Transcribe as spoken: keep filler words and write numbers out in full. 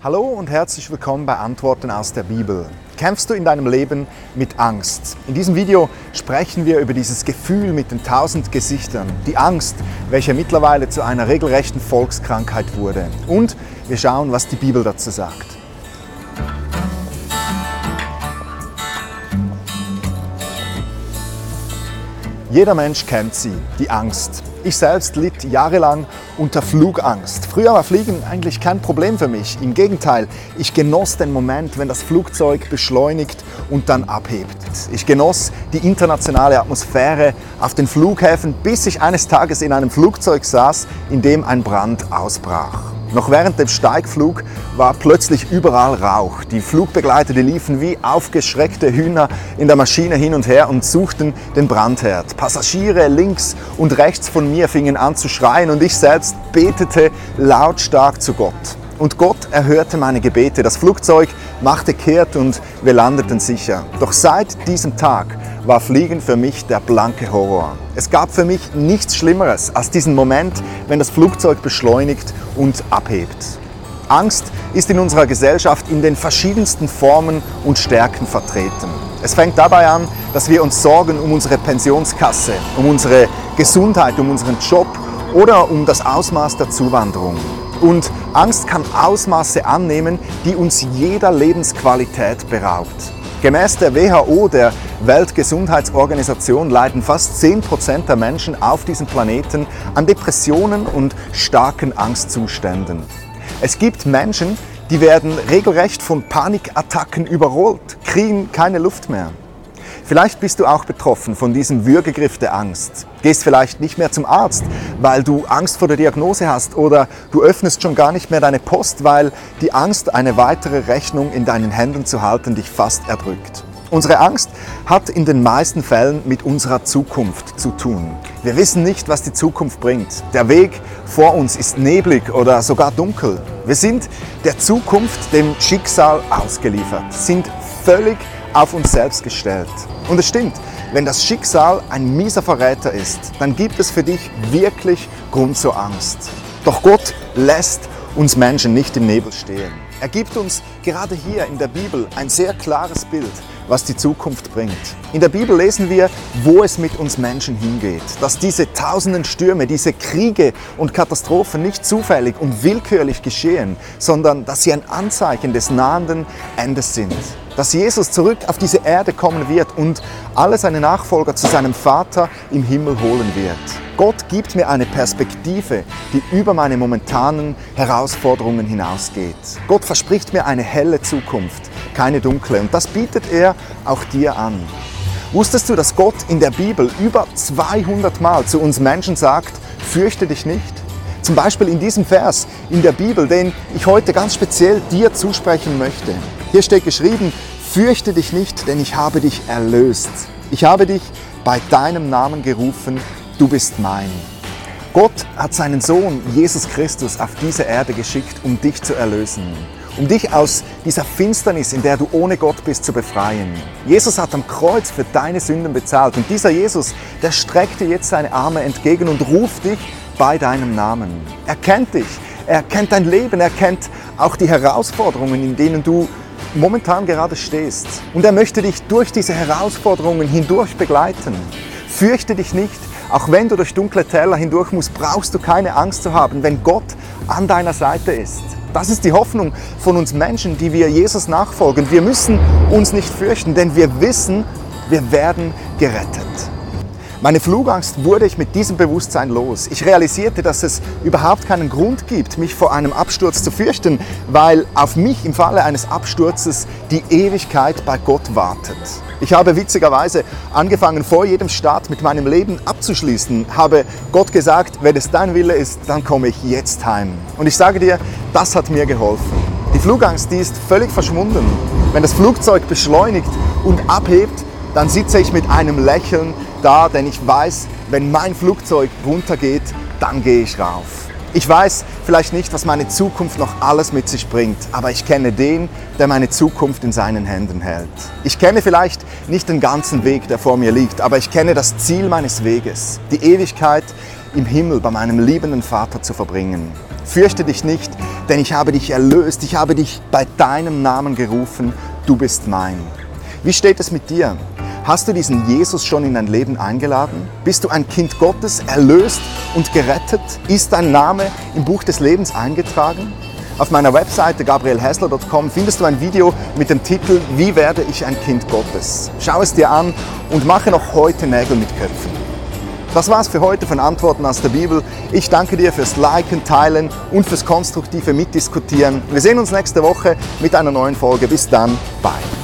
Hallo und herzlich willkommen bei Antworten aus der Bibel. Kämpfst du in deinem Leben mit Angst? In diesem Video sprechen wir über dieses Gefühl mit den tausend Gesichtern, die Angst, welche mittlerweile zu einer regelrechten Volkskrankheit wurde. Und wir schauen, was die Bibel dazu sagt. Jeder Mensch kennt sie, die Angst. Ich selbst litt jahrelang unter Flugangst. Früher war Fliegen eigentlich kein Problem für mich. Im Gegenteil, ich genoss den Moment, wenn das Flugzeug beschleunigt und dann abhebt. Ich genoss die internationale Atmosphäre auf den Flughäfen, bis ich eines Tages in einem Flugzeug saß, in dem ein Brand ausbrach. Noch während dem Steigflug war plötzlich überall Rauch. Die Flugbegleiter die liefen wie aufgeschreckte Hühner in der Maschine hin und her und suchten den Brandherd. Passagiere links und rechts von mir fingen an zu schreien und ich selbst betete lautstark zu Gott. Und Gott erhörte meine Gebete. Das Flugzeug machte kehrt und wir landeten sicher. Doch seit diesem Tag war Fliegen für mich der blanke Horror. Es gab für mich nichts Schlimmeres als diesen Moment, wenn das Flugzeug beschleunigt und abhebt. Angst ist in unserer Gesellschaft in den verschiedensten Formen und Stärken vertreten. Es fängt dabei an, dass wir uns Sorgen um unsere Pensionskasse, um unsere Gesundheit, um unseren Job oder um das Ausmaß der Zuwanderung. Und Angst kann Ausmaße annehmen, die uns jeder Lebensqualität beraubt. Gemäß der W H O, der Weltgesundheitsorganisation, leiden fast zehn Prozent der Menschen auf diesem Planeten an Depressionen und starken Angstzuständen. Es gibt Menschen, die werden regelrecht von Panikattacken überrollt, kriegen keine Luft mehr. Vielleicht bist du auch betroffen von diesem Würgegriff der Angst. Gehst vielleicht nicht mehr zum Arzt, weil du Angst vor der Diagnose hast, oder du öffnest schon gar nicht mehr deine Post, weil die Angst, eine weitere Rechnung in deinen Händen zu halten, dich fast erdrückt. Unsere Angst hat in den meisten Fällen mit unserer Zukunft zu tun. Wir wissen nicht, was die Zukunft bringt. Der Weg vor uns ist neblig oder sogar dunkel. Wir sind der Zukunft, dem Schicksal ausgeliefert, sind völlig auf uns selbst gestellt. Und es stimmt, wenn das Schicksal ein mieser Verräter ist, dann gibt es für dich wirklich Grund zur Angst. Doch Gott lässt uns Menschen nicht im Nebel stehen. Er gibt uns gerade hier in der Bibel ein sehr klares Bild, was die Zukunft bringt. In der Bibel lesen wir, wo es mit uns Menschen hingeht, dass diese tausenden Stürme, diese Kriege und Katastrophen nicht zufällig und willkürlich geschehen, sondern dass sie ein Anzeichen des nahenden Endes sind. Dass Jesus zurück auf diese Erde kommen wird und alle seine Nachfolger zu seinem Vater im Himmel holen wird. Gott gibt mir eine Perspektive, die über meine momentanen Herausforderungen hinausgeht. Gott verspricht mir eine helle Zukunft, keine dunkle, und das bietet er auch dir an. Wusstest du, dass Gott in der Bibel über zweihundert Mal zu uns Menschen sagt, fürchte dich nicht? Zum Beispiel in diesem Vers in der Bibel, den ich heute ganz speziell dir zusprechen möchte. Hier steht geschrieben, fürchte dich nicht, denn ich habe dich erlöst. Ich habe dich bei deinem Namen gerufen, du bist mein. Gott hat seinen Sohn Jesus Christus auf diese Erde geschickt, um dich zu erlösen. Um dich aus dieser Finsternis, in der du ohne Gott bist, zu befreien. Jesus hat am Kreuz für deine Sünden bezahlt. Und dieser Jesus, der streckt dir jetzt seine Arme entgegen und ruft dich bei deinem Namen. Er kennt dich, er kennt dein Leben, er kennt auch die Herausforderungen, in denen du momentan gerade stehst. Und er möchte dich durch diese Herausforderungen hindurch begleiten. Fürchte dich nicht, auch wenn du durch dunkle Täler hindurch musst, brauchst du keine Angst zu haben, wenn Gott an deiner Seite ist. Das ist die Hoffnung von uns Menschen, die wir Jesus nachfolgen. Wir müssen uns nicht fürchten, denn wir wissen, wir werden gerettet. Meine Flugangst wurde ich mit diesem Bewusstsein los. Ich realisierte, dass es überhaupt keinen Grund gibt, mich vor einem Absturz zu fürchten, weil auf mich im Falle eines Absturzes die Ewigkeit bei Gott wartet. Ich habe witzigerweise angefangen, vor jedem Start mit meinem Leben abzuschließen, habe Gott gesagt, wenn es dein Wille ist, dann komme ich jetzt heim. Und ich sage dir, das hat mir geholfen. Die Flugangst, die ist völlig verschwunden. Wenn das Flugzeug beschleunigt und abhebt, dann sitze ich mit einem Lächeln da, denn ich weiß, wenn mein Flugzeug runtergeht, dann gehe ich rauf. Ich weiß vielleicht nicht, was meine Zukunft noch alles mit sich bringt, aber ich kenne den, der meine Zukunft in seinen Händen hält. Ich kenne vielleicht nicht den ganzen Weg, der vor mir liegt, aber ich kenne das Ziel meines Weges, die Ewigkeit im Himmel bei meinem liebenden Vater zu verbringen. Fürchte dich nicht, denn ich habe dich erlöst, ich habe dich bei deinem Namen gerufen, du bist mein. Wie steht es mit dir? Hast du diesen Jesus schon in dein Leben eingeladen? Bist du ein Kind Gottes, erlöst und gerettet? Ist dein Name im Buch des Lebens eingetragen? Auf meiner Webseite gabriel hessler punkt com findest du ein Video mit dem Titel "Wie werde ich ein Kind Gottes?" Schau es dir an und mache noch heute Nägel mit Köpfen. Das war's für heute von Antworten aus der Bibel. Ich danke dir fürs Liken, Teilen und fürs konstruktive Mitdiskutieren. Wir sehen uns nächste Woche mit einer neuen Folge. Bis dann, bye!